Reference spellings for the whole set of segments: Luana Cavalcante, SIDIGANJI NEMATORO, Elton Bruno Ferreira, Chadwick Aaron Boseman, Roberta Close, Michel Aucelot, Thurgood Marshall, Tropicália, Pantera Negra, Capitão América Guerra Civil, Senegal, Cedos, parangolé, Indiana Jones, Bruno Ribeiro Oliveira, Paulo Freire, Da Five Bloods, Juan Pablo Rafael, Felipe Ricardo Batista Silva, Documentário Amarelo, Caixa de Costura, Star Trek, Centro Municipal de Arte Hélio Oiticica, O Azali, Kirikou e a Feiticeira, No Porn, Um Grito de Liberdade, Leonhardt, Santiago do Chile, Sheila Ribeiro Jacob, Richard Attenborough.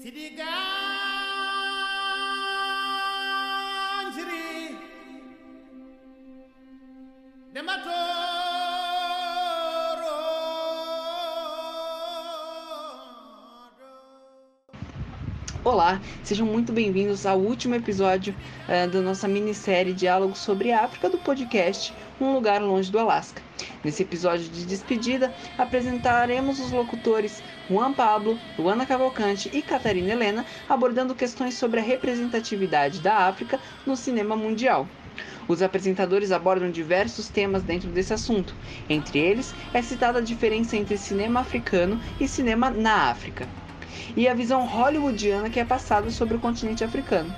SIDIGANJI NEMATORO. Olá, sejam muito bem-vindos ao último episódio da nossa minissérie Diálogos sobre África do podcast Um Lugar Longe do Alasca. Nesse episódio de despedida, apresentaremos os locutores Juan Pablo, Luana Cavalcante e Catarina Helena, abordando questões sobre a representatividade da África no cinema mundial. Os apresentadores abordam diversos temas dentro desse assunto. Entre eles, é citada a diferença entre cinema africano e cinema na África, e a visão hollywoodiana que é passada sobre o continente africano.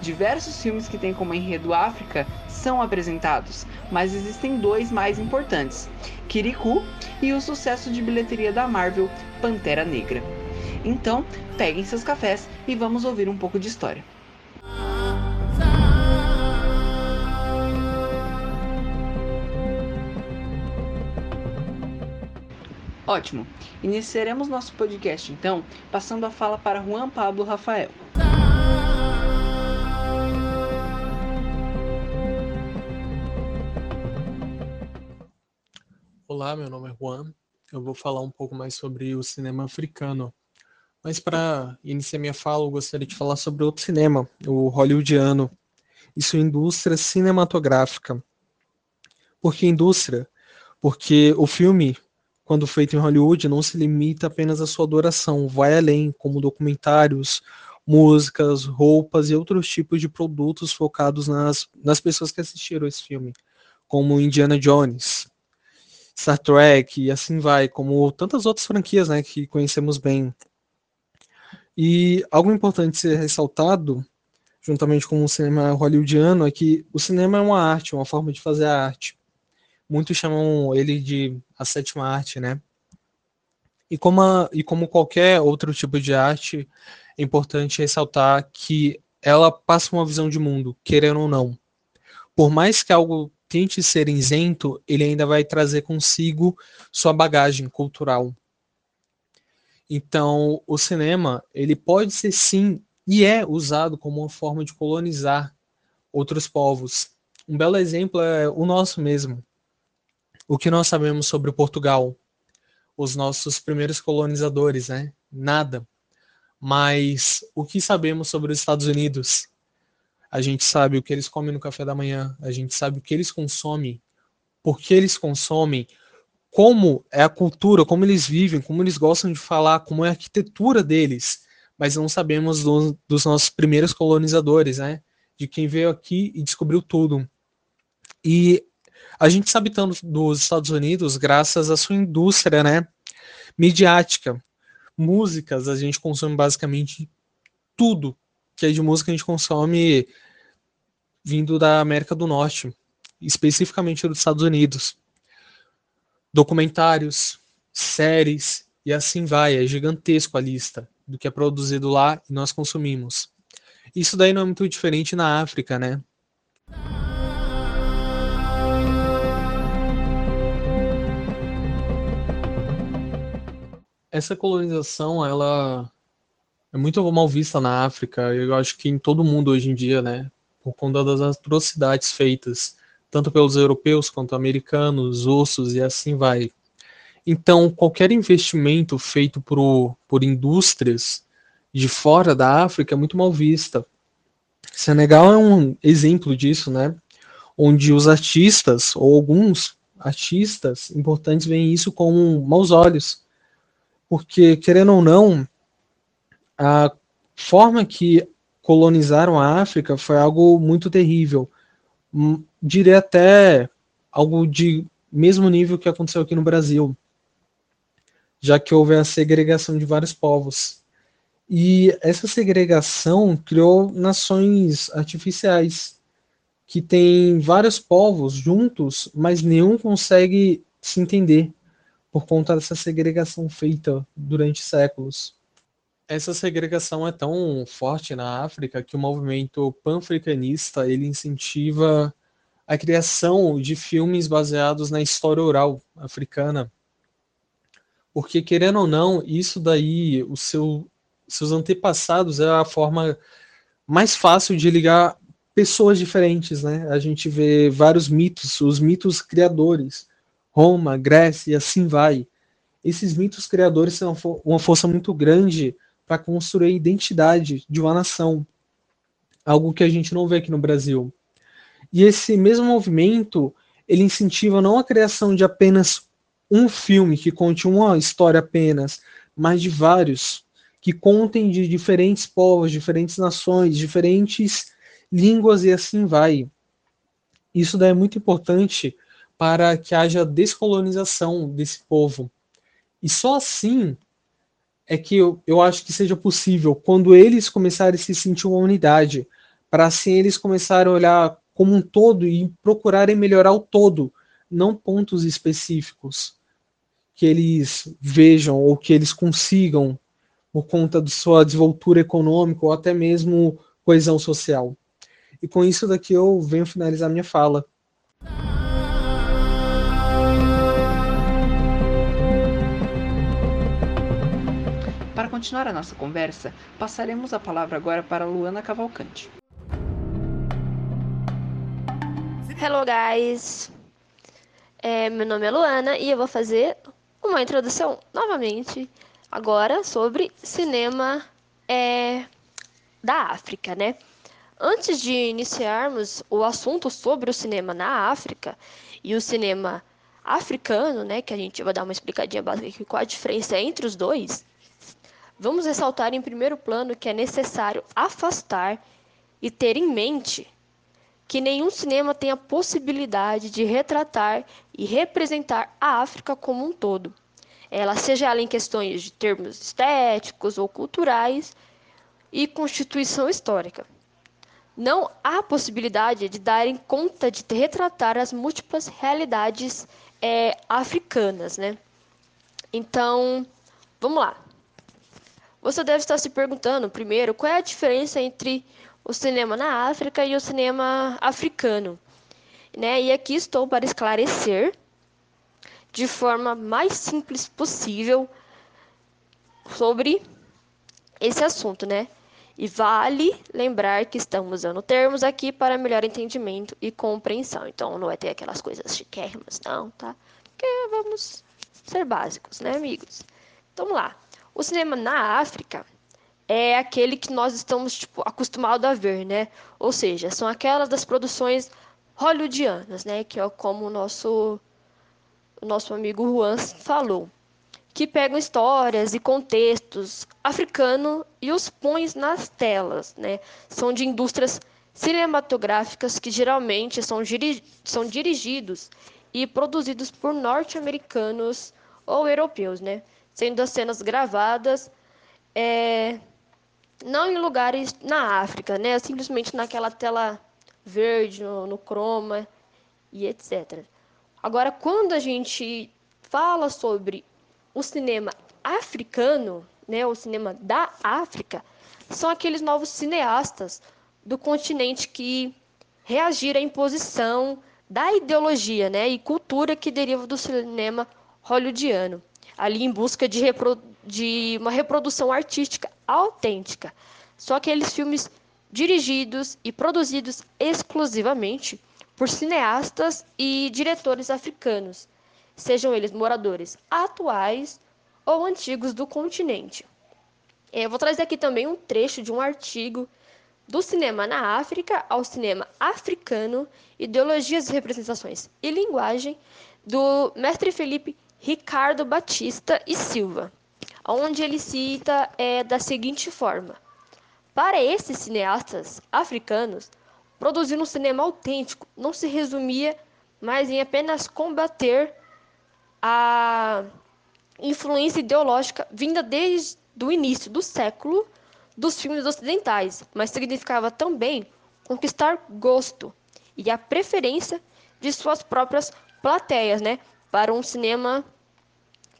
Diversos filmes que têm como enredo África são apresentados, mas existem dois mais importantes: Kirikou e o sucesso de bilheteria da Marvel, Pantera Negra. Então, peguem seus cafés e vamos ouvir um pouco de história. Ótimo! Iniciaremos nosso podcast então, passando a fala para Juan Pablo Rafael. Olá, meu nome é Juan. Eu vou falar um pouco mais sobre o cinema africano. Mas para iniciar minha fala, eu gostaria de falar sobre outro cinema, o hollywoodiano, e sua indústria cinematográfica. Por que indústria? Porque o filme, quando feito em Hollywood, não se limita apenas à sua adoração, vai além, como documentários, músicas, roupas e outros tipos de produtos focados nas pessoas que assistiram esse filme, como Indiana Jones, Star Trek, e assim vai, como tantas outras franquias, né, que conhecemos bem. E algo importante ser ressaltado, juntamente com o cinema hollywoodiano, é que o cinema é uma arte, uma forma de fazer a arte. Muitos chamam ele de a sétima arte, né? E como qualquer outro tipo de arte, é importante ressaltar que ela passa uma visão de mundo, querendo ou não. Por mais que algo tente ser isento, ele ainda vai trazer consigo sua bagagem cultural. Então, o cinema, ele pode ser sim, e é usado como uma forma de colonizar outros povos. Um belo exemplo é o nosso mesmo. O que nós sabemos sobre Portugal? Os nossos primeiros colonizadores, né? Nada. Mas o que sabemos sobre os Estados Unidos? A gente sabe o que eles comem no café da manhã, a gente sabe o que eles consomem, por que eles consomem, como é a cultura, como eles vivem, como eles gostam de falar, como é a arquitetura deles, mas não sabemos dos nossos primeiros colonizadores, né? De quem veio aqui e descobriu tudo. E a gente sabe tanto dos Estados Unidos graças à sua indústria, né, midiática. Músicas, a gente consome basicamente tudo que é de música, a gente consome vindo da América do Norte, especificamente dos Estados Unidos. Documentários, séries, e assim vai. É gigantesco a lista do que é produzido lá e nós consumimos. Isso daí não é muito diferente na África, né? Essa colonização, ela é muito mal vista na África, eu acho que em todo mundo hoje em dia, né? Por conta das atrocidades feitas, tanto pelos europeus quanto americanos, russos e assim vai. Então, qualquer investimento feito por indústrias de fora da África é muito mal vista. Senegal é um exemplo disso, né? Onde os artistas, ou alguns artistas importantes, veem isso com maus olhos. Porque, querendo ou não, a forma que colonizaram a África foi algo muito terrível. Diria até algo de mesmo nível que aconteceu aqui no Brasil, já que houve a segregação de vários povos. E essa segregação criou nações artificiais, que têm vários povos juntos, mas nenhum consegue se entender por conta dessa segregação feita durante séculos. Essa segregação é tão forte na África que o movimento pan-africanista ele incentiva a criação de filmes baseados na história oral africana. Porque, querendo ou não, isso daí, o seu seus antepassados é a forma mais fácil de ligar pessoas diferentes, né? A gente vê vários mitos, os mitos criadores, Roma, Grécia, e assim vai. Esses mitos criadores são uma força muito grande para construir a identidade de uma nação, algo que a gente não vê aqui no Brasil. E esse mesmo movimento, ele incentiva não a criação de apenas um filme que conte uma história apenas, mas de vários, que contem de diferentes povos, diferentes nações, diferentes línguas e assim vai. Isso daí é muito importante para que haja descolonização desse povo. E só assim é que eu acho que seja possível, quando eles começarem a se sentir uma unidade, para assim eles começarem a olhar como um todo e procurarem melhorar o todo, não pontos específicos que eles vejam ou que eles consigam por conta de sua desenvoltura econômica ou até mesmo coesão social. E com isso daqui eu venho finalizar minha fala. Para continuar a nossa conversa, passaremos a palavra agora para Luana Cavalcante. Hello guys, meu nome é Luana e eu vou fazer uma introdução novamente agora sobre cinema da África, né? Antes de iniciarmos o assunto sobre o cinema na África e o cinema africano, né, que a gente vai dar uma explicadinha básica aqui qual a diferença entre os dois, vamos ressaltar em primeiro plano que é necessário afastar e ter em mente que nenhum cinema tem a possibilidade de retratar e representar a África como um todo, seja ela em questões de termos estéticos ou culturais e constituição histórica. Não há possibilidade de darem conta de retratar as múltiplas realidades africanas, né? Então, vamos lá. Você deve estar se perguntando, primeiro, qual é a diferença entre o cinema na África e o cinema africano, né? E aqui estou para esclarecer de forma mais simples possível sobre esse assunto, né? E vale lembrar que estamos usando termos aqui para melhor entendimento e compreensão. Então, não vai ter aquelas coisas chiquérrimas, não, tá? Porque vamos ser básicos, né, amigos? Então, vamos lá. O cinema na África é aquele que nós estamos acostumados a ver, né? Ou seja, são aquelas das produções hollywoodianas, né? Que é como o nosso amigo Juan falou, que pegam histórias e contextos africanos e os põem nas telas, né? São de indústrias cinematográficas que geralmente são dirigidos e produzidos por norte-americanos ou europeus, né? Sendo as cenas gravadas não em lugares na África, né? Simplesmente naquela tela verde, no croma e etc. Agora, quando a gente fala sobre o cinema africano, né, o cinema da África, são aqueles novos cineastas do continente que reagiram à imposição da ideologia, né, e cultura que deriva do cinema hollywoodiano, ali em busca de uma reprodução artística autêntica. São aqueles filmes dirigidos e produzidos exclusivamente por cineastas e diretores africanos, sejam eles moradores atuais ou antigos do continente. Eu vou trazer aqui também um trecho de um artigo do cinema na África ao cinema africano, ideologias, representações e linguagem, do mestre Felipe Ricardo Batista e Silva, onde ele cita da seguinte forma: para esses cineastas africanos, produzir um cinema autêntico não se resumia mais em apenas combater a influência ideológica vinda desde o início do século dos filmes ocidentais, mas significava também conquistar gosto e a preferência de suas próprias plateias, né, para um cinema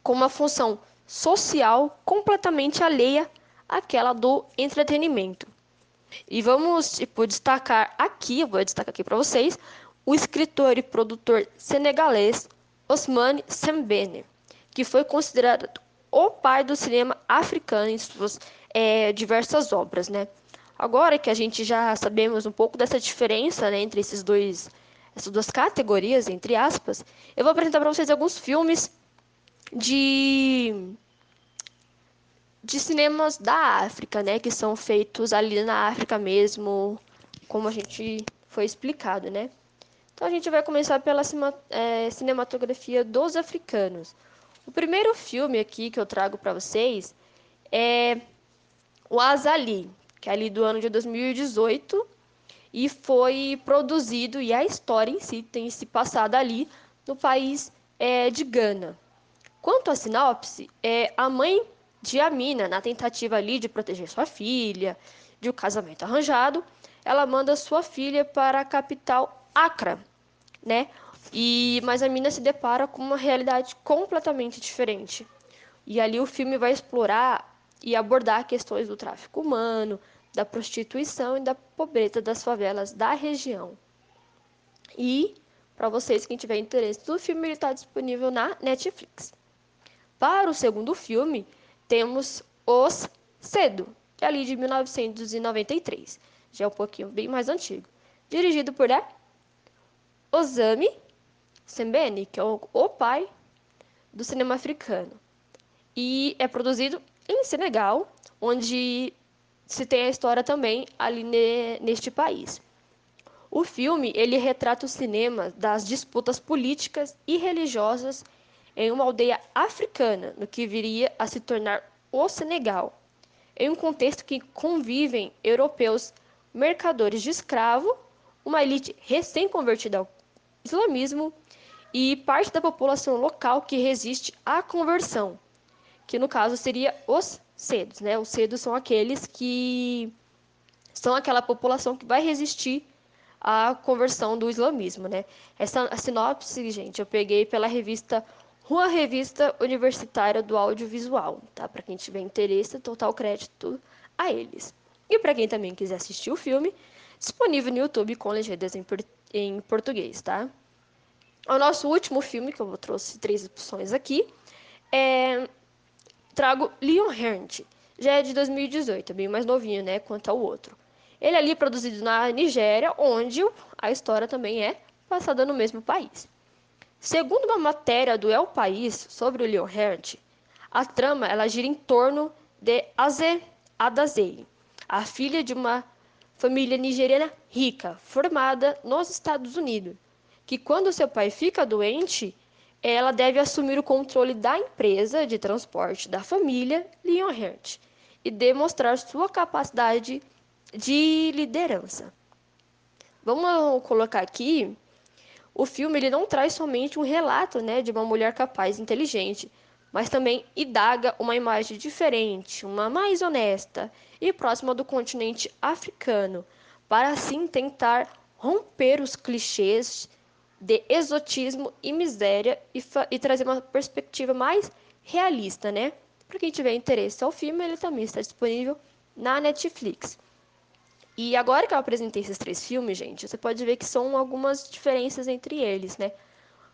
com uma função social completamente alheia àquela do entretenimento. E vamos eu vou destacar aqui para vocês, o escritor e produtor senegalês Ousmane Sembène, que foi considerado o pai do cinema africano em suas diversas obras, né? Agora que a gente já sabemos um pouco dessa diferença, né, entre essas duas categorias, entre aspas, eu vou apresentar para vocês alguns filmes de cinemas da África, né, que são feitos ali na África mesmo, como a gente foi explicado, né? Então a gente vai começar pela cinematografia dos africanos. O primeiro filme aqui que eu trago para vocês é O Azali, que é ali do ano de 2018, e foi produzido, e a história em si tem se passado ali no país de Gana. Quanto à sinopse, a mãe de Amina, na tentativa ali de proteger sua filha de um casamento arranjado, ela manda sua filha para a capital Accra, né? Mas a mina se depara com uma realidade completamente diferente. E ali o filme vai explorar e abordar questões do tráfico humano, da prostituição e da pobreza das favelas da região. E, para vocês, quem tiver interesse do filme, ele está disponível na Netflix. Para o segundo filme, temos Os Cedo, que é ali de 1993. Já é um pouquinho bem mais antigo. Dirigido por Ousmane Sembène, que é o pai do cinema africano. E é produzido em Senegal, onde se tem a história também ali neste país. O filme, ele retrata o cinema das disputas políticas e religiosas em uma aldeia africana, no que viria a se tornar o Senegal, em um contexto que convivem europeus mercadores de escravo, uma elite recém-convertida ao islamismo e parte da população local que resiste à conversão, que no caso seria os cedos, né? Os cedos são aqueles que são aquela população que vai resistir à conversão do islamismo, né? Essa a sinopse, gente, eu peguei pela revista Rua Revista Universitária do Audiovisual, tá? Para quem tiver interesse, total crédito a eles. E para quem também quiser assistir o filme, disponível no YouTube com legendas em português, tá? O nosso último filme, que eu trouxe 3 opções aqui, trago Leon Hernd, já é de 2018, é bem mais novinho, né, quanto ao outro. Ele é ali produzido na Nigéria, onde a história também é passada no mesmo país. Segundo uma matéria do El País sobre o Leon Hernd, a trama ela gira em torno de Azê Adazey, a filha de uma família nigeriana rica, formada nos Estados Unidos, que quando seu pai fica doente, ela deve assumir o controle da empresa de transporte da família Leonhardt e demonstrar sua capacidade de liderança. Vamos colocar aqui, o filme ele não traz somente um relato, né, de uma mulher capaz e inteligente, mas também indaga uma imagem diferente, uma mais honesta e próxima do continente africano, para assim tentar romper os clichês de exotismo e miséria e trazer uma perspectiva mais realista, né? Para quem tiver interesse ao filme, ele também está disponível na Netflix. E agora que eu apresentei esses 3 filmes, gente, você pode ver que são algumas diferenças entre eles, né?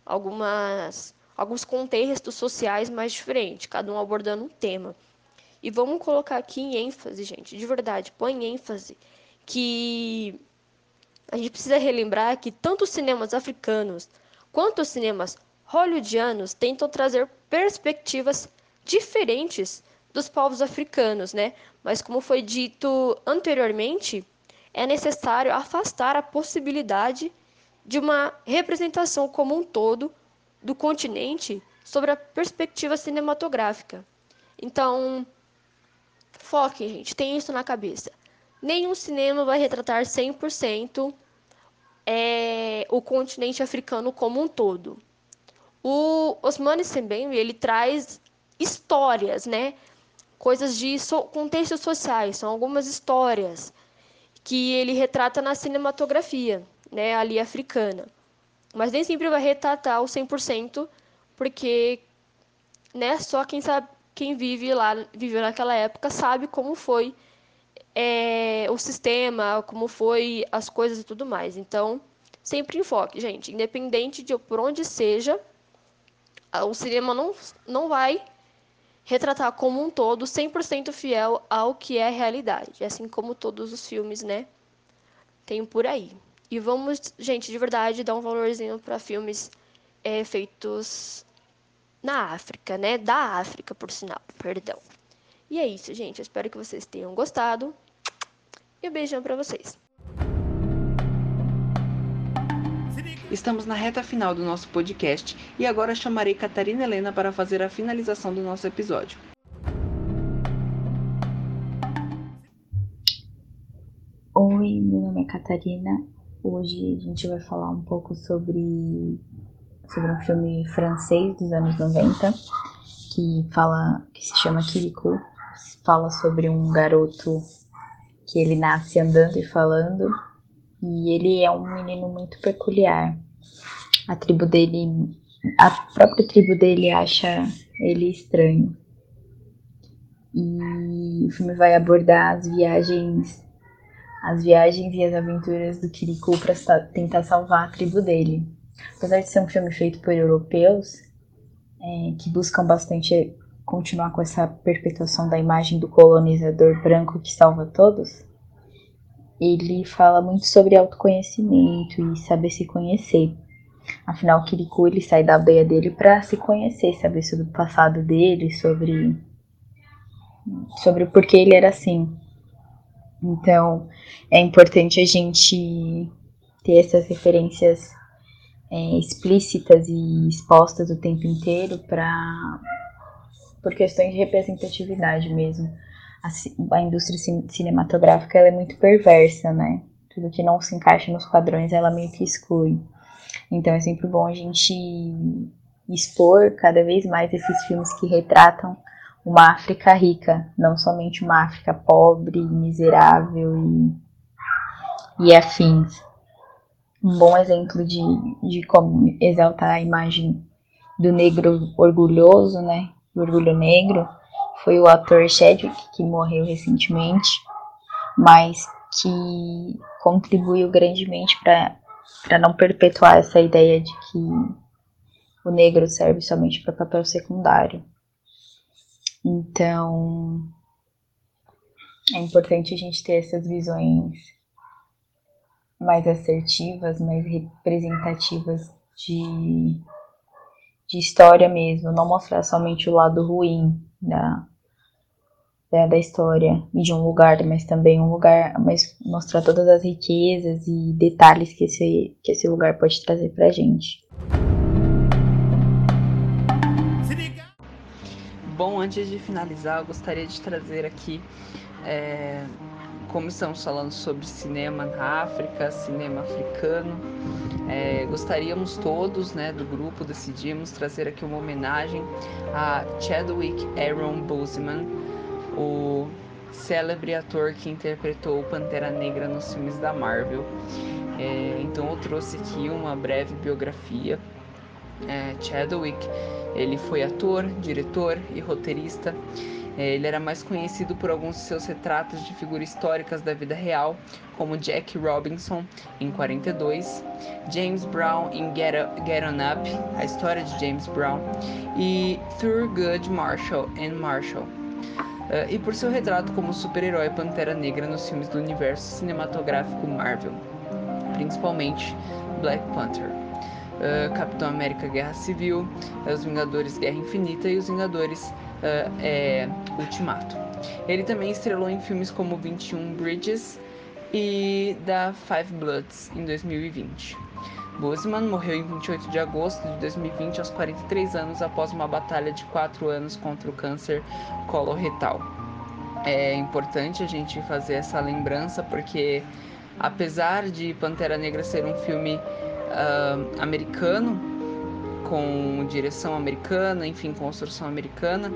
Alguns contextos sociais mais diferentes, cada um abordando um tema. E vamos colocar aqui em ênfase, gente, de verdade, põe em ênfase que a gente precisa relembrar que tanto os cinemas africanos quanto os cinemas hollywoodianos tentam trazer perspectivas diferentes dos povos africanos, né? Mas como foi dito anteriormente, é necessário afastar a possibilidade de uma representação como um todo do continente sobre a perspectiva cinematográfica. Então, foquem, gente, tem isso na cabeça. Nenhum cinema vai retratar 100% o continente africano como um todo. O Ousmane Sembène, ele traz histórias, né? Coisas de contextos sociais, são algumas histórias que ele retrata na cinematografia, né, ali africana. Mas nem sempre vai retratar o 100%, porque, né, só quem sabe, quem viveu naquela época, sabe como foi o sistema, como foi as coisas e tudo mais. Então, sempre enfoque, gente. Independente de por onde seja, o cinema não vai retratar como um todo 100% fiel ao que é a realidade, assim como todos os filmes, né, tem por aí. E vamos, gente, de verdade, dar um valorzinho para filmes feitos na África, né, da África, por sinal, perdão. E é isso, gente, eu espero que vocês tenham gostado e um beijão para vocês. Estamos na reta final do nosso podcast e agora chamarei Catarina Helena para fazer a finalização do nosso episódio. Oi, meu nome é Catarina. Hoje a gente vai falar um pouco sobre um filme francês dos anos 90 que se chama Kirikou. Fala sobre um garoto que ele nasce andando e falando. E ele é um menino muito peculiar. A própria tribo dele acha ele estranho. E o filme vai abordar as viagens e as aventuras do Kirikou para tentar salvar a tribo dele. Apesar de ser um filme feito por europeus, que buscam bastante continuar com essa perpetuação da imagem do colonizador branco que salva todos, ele fala muito sobre autoconhecimento e saber se conhecer. Afinal, Kirikou, ele sai da aldeia dele para se conhecer, saber sobre o passado dele, sobre o porquê ele era assim. Então, é importante a gente ter essas referências explícitas e expostas o tempo inteiro por questões de representatividade mesmo. A indústria cinematográfica, ela é muito perversa, né? Tudo que não se encaixa nos padrões, ela meio que exclui. Então é sempre bom a gente expor cada vez mais esses filmes que retratam uma África rica, não somente uma África pobre, miserável e afins. Um bom exemplo de como exaltar a imagem do negro orgulhoso, né? Do orgulho negro, foi o ator Chadwick, que morreu recentemente, mas que contribuiu grandemente para não perpetuar essa ideia de que o negro serve somente para papel secundário. Então, é importante a gente ter essas visões mais assertivas, mais representativas de história mesmo, não mostrar somente o lado ruim da história e de um lugar, mas mostrar todas as riquezas e detalhes que esse lugar pode trazer pra gente. Bom, antes de finalizar, eu gostaria de trazer aqui, como estamos falando sobre cinema na África, cinema africano, gostaríamos todos, né, do grupo, decidimos trazer aqui uma homenagem a Chadwick Aaron Boseman, o célebre ator que interpretou Pantera Negra nos filmes da Marvel. Então eu trouxe aqui uma breve biografia. Chadwick, ele foi ator, diretor e roteirista. Ele era mais conhecido por alguns de seus retratos de figuras históricas da vida real, como Jack Robinson, em 42, James Brown em Get On Up, a história de James Brown, e Thurgood Marshall em Marshall, e por seu retrato como super-herói Pantera Negra nos filmes do universo cinematográfico Marvel, principalmente Black Panther, Capitão América Guerra Civil, Os Vingadores Guerra Infinita e Os Vingadores Ultimato. Ele também estrelou em filmes como 21 Bridges e Da Five Bloods em 2020. Boseman morreu em 28 de agosto de 2020 aos 43 anos após uma batalha de 4 anos contra o câncer coloretal. É importante a gente fazer essa lembrança porque, apesar de Pantera Negra ser um filme americano, com direção americana, enfim, construção americana,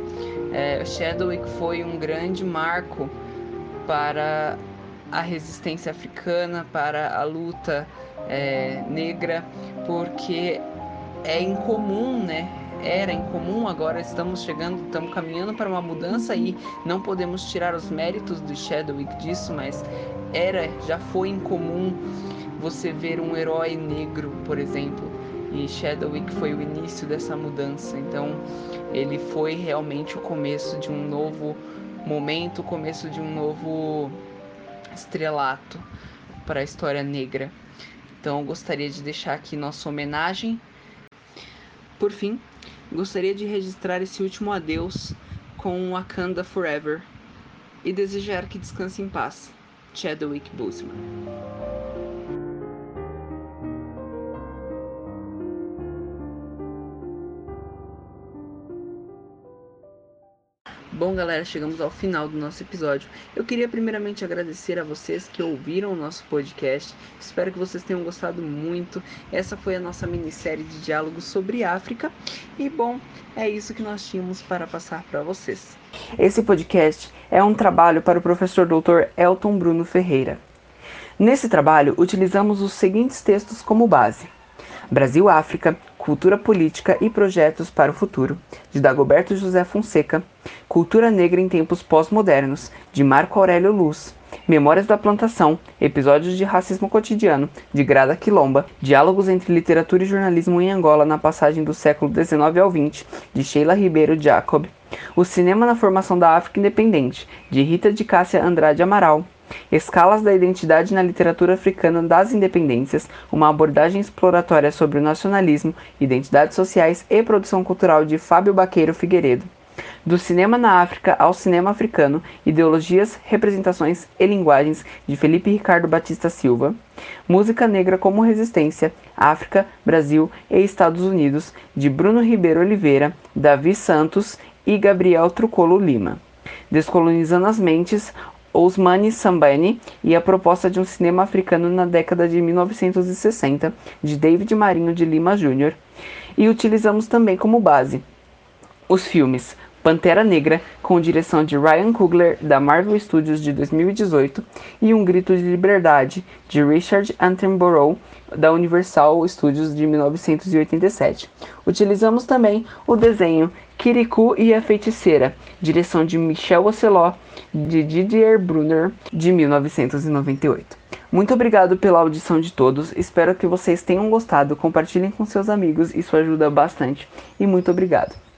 Chadwick foi um grande marco para a resistência africana, para a luta negra, porque é incomum, né? Era incomum, agora estamos caminhando para uma mudança e não podemos tirar os méritos de Chadwick disso, mas já foi incomum você ver um herói negro, por exemplo, e Chadwick foi o início dessa mudança. Então ele foi realmente o começo de um novo momento, o começo de um novo estrelato para a história negra. Então eu gostaria de deixar aqui nossa homenagem. Por fim, gostaria de registrar esse último adeus com Wakanda Forever e desejar que descanse em paz, Chadwick Boseman. Bom, galera, chegamos ao final do nosso episódio. Eu queria primeiramente agradecer a vocês que ouviram o nosso podcast. Espero que vocês tenham gostado muito. Essa foi a nossa minissérie de diálogos sobre África. E, bom, é isso que nós tínhamos para passar para vocês. Esse podcast é um trabalho para o professor Dr. Elton Bruno Ferreira. Nesse trabalho, utilizamos os seguintes textos como base: Brasil, África, Cultura Política e Projetos para o Futuro, de Dagoberto José Fonseca; Cultura Negra em Tempos Pós-Modernos, de Marco Aurélio Luz; Memórias da Plantação, Episódios de Racismo Cotidiano, de Grada Quilomba; Diálogos entre Literatura e Jornalismo em Angola na Passagem do Século XIX ao XX, de Sheila Ribeiro Jacob; O Cinema na Formação da África Independente, de Rita de Cássia Andrade Amaral; Escalas da Identidade na Literatura Africana das Independências, uma abordagem exploratória sobre o nacionalismo, identidades sociais e produção cultural, de Fábio Baqueiro Figueiredo; Do Cinema na África ao Cinema Africano, Ideologias, Representações e Linguagens, de Felipe Ricardo Batista Silva; Música Negra como Resistência, África, Brasil e Estados Unidos, de Bruno Ribeiro Oliveira, Davi Santos e Gabriel Trucolo Lima; Descolonizando as Mentes, Ousmane Sembène e a Proposta de um Cinema Africano na Década de 1960, de David Marinho de Lima Jr. E utilizamos também como base os filmes Pantera Negra, com direção de Ryan Coogler, da Marvel Studios, de 2018, e Um Grito de Liberdade, de Richard Attenborough, da Universal Studios, de 1987. Utilizamos também o desenho Kirikou e a Feiticeira, direção de Michel Aucelot, de Didier Brunner, de 1998. Muito obrigado pela audição de todos, espero que vocês tenham gostado, compartilhem com seus amigos, isso ajuda bastante, e muito obrigado.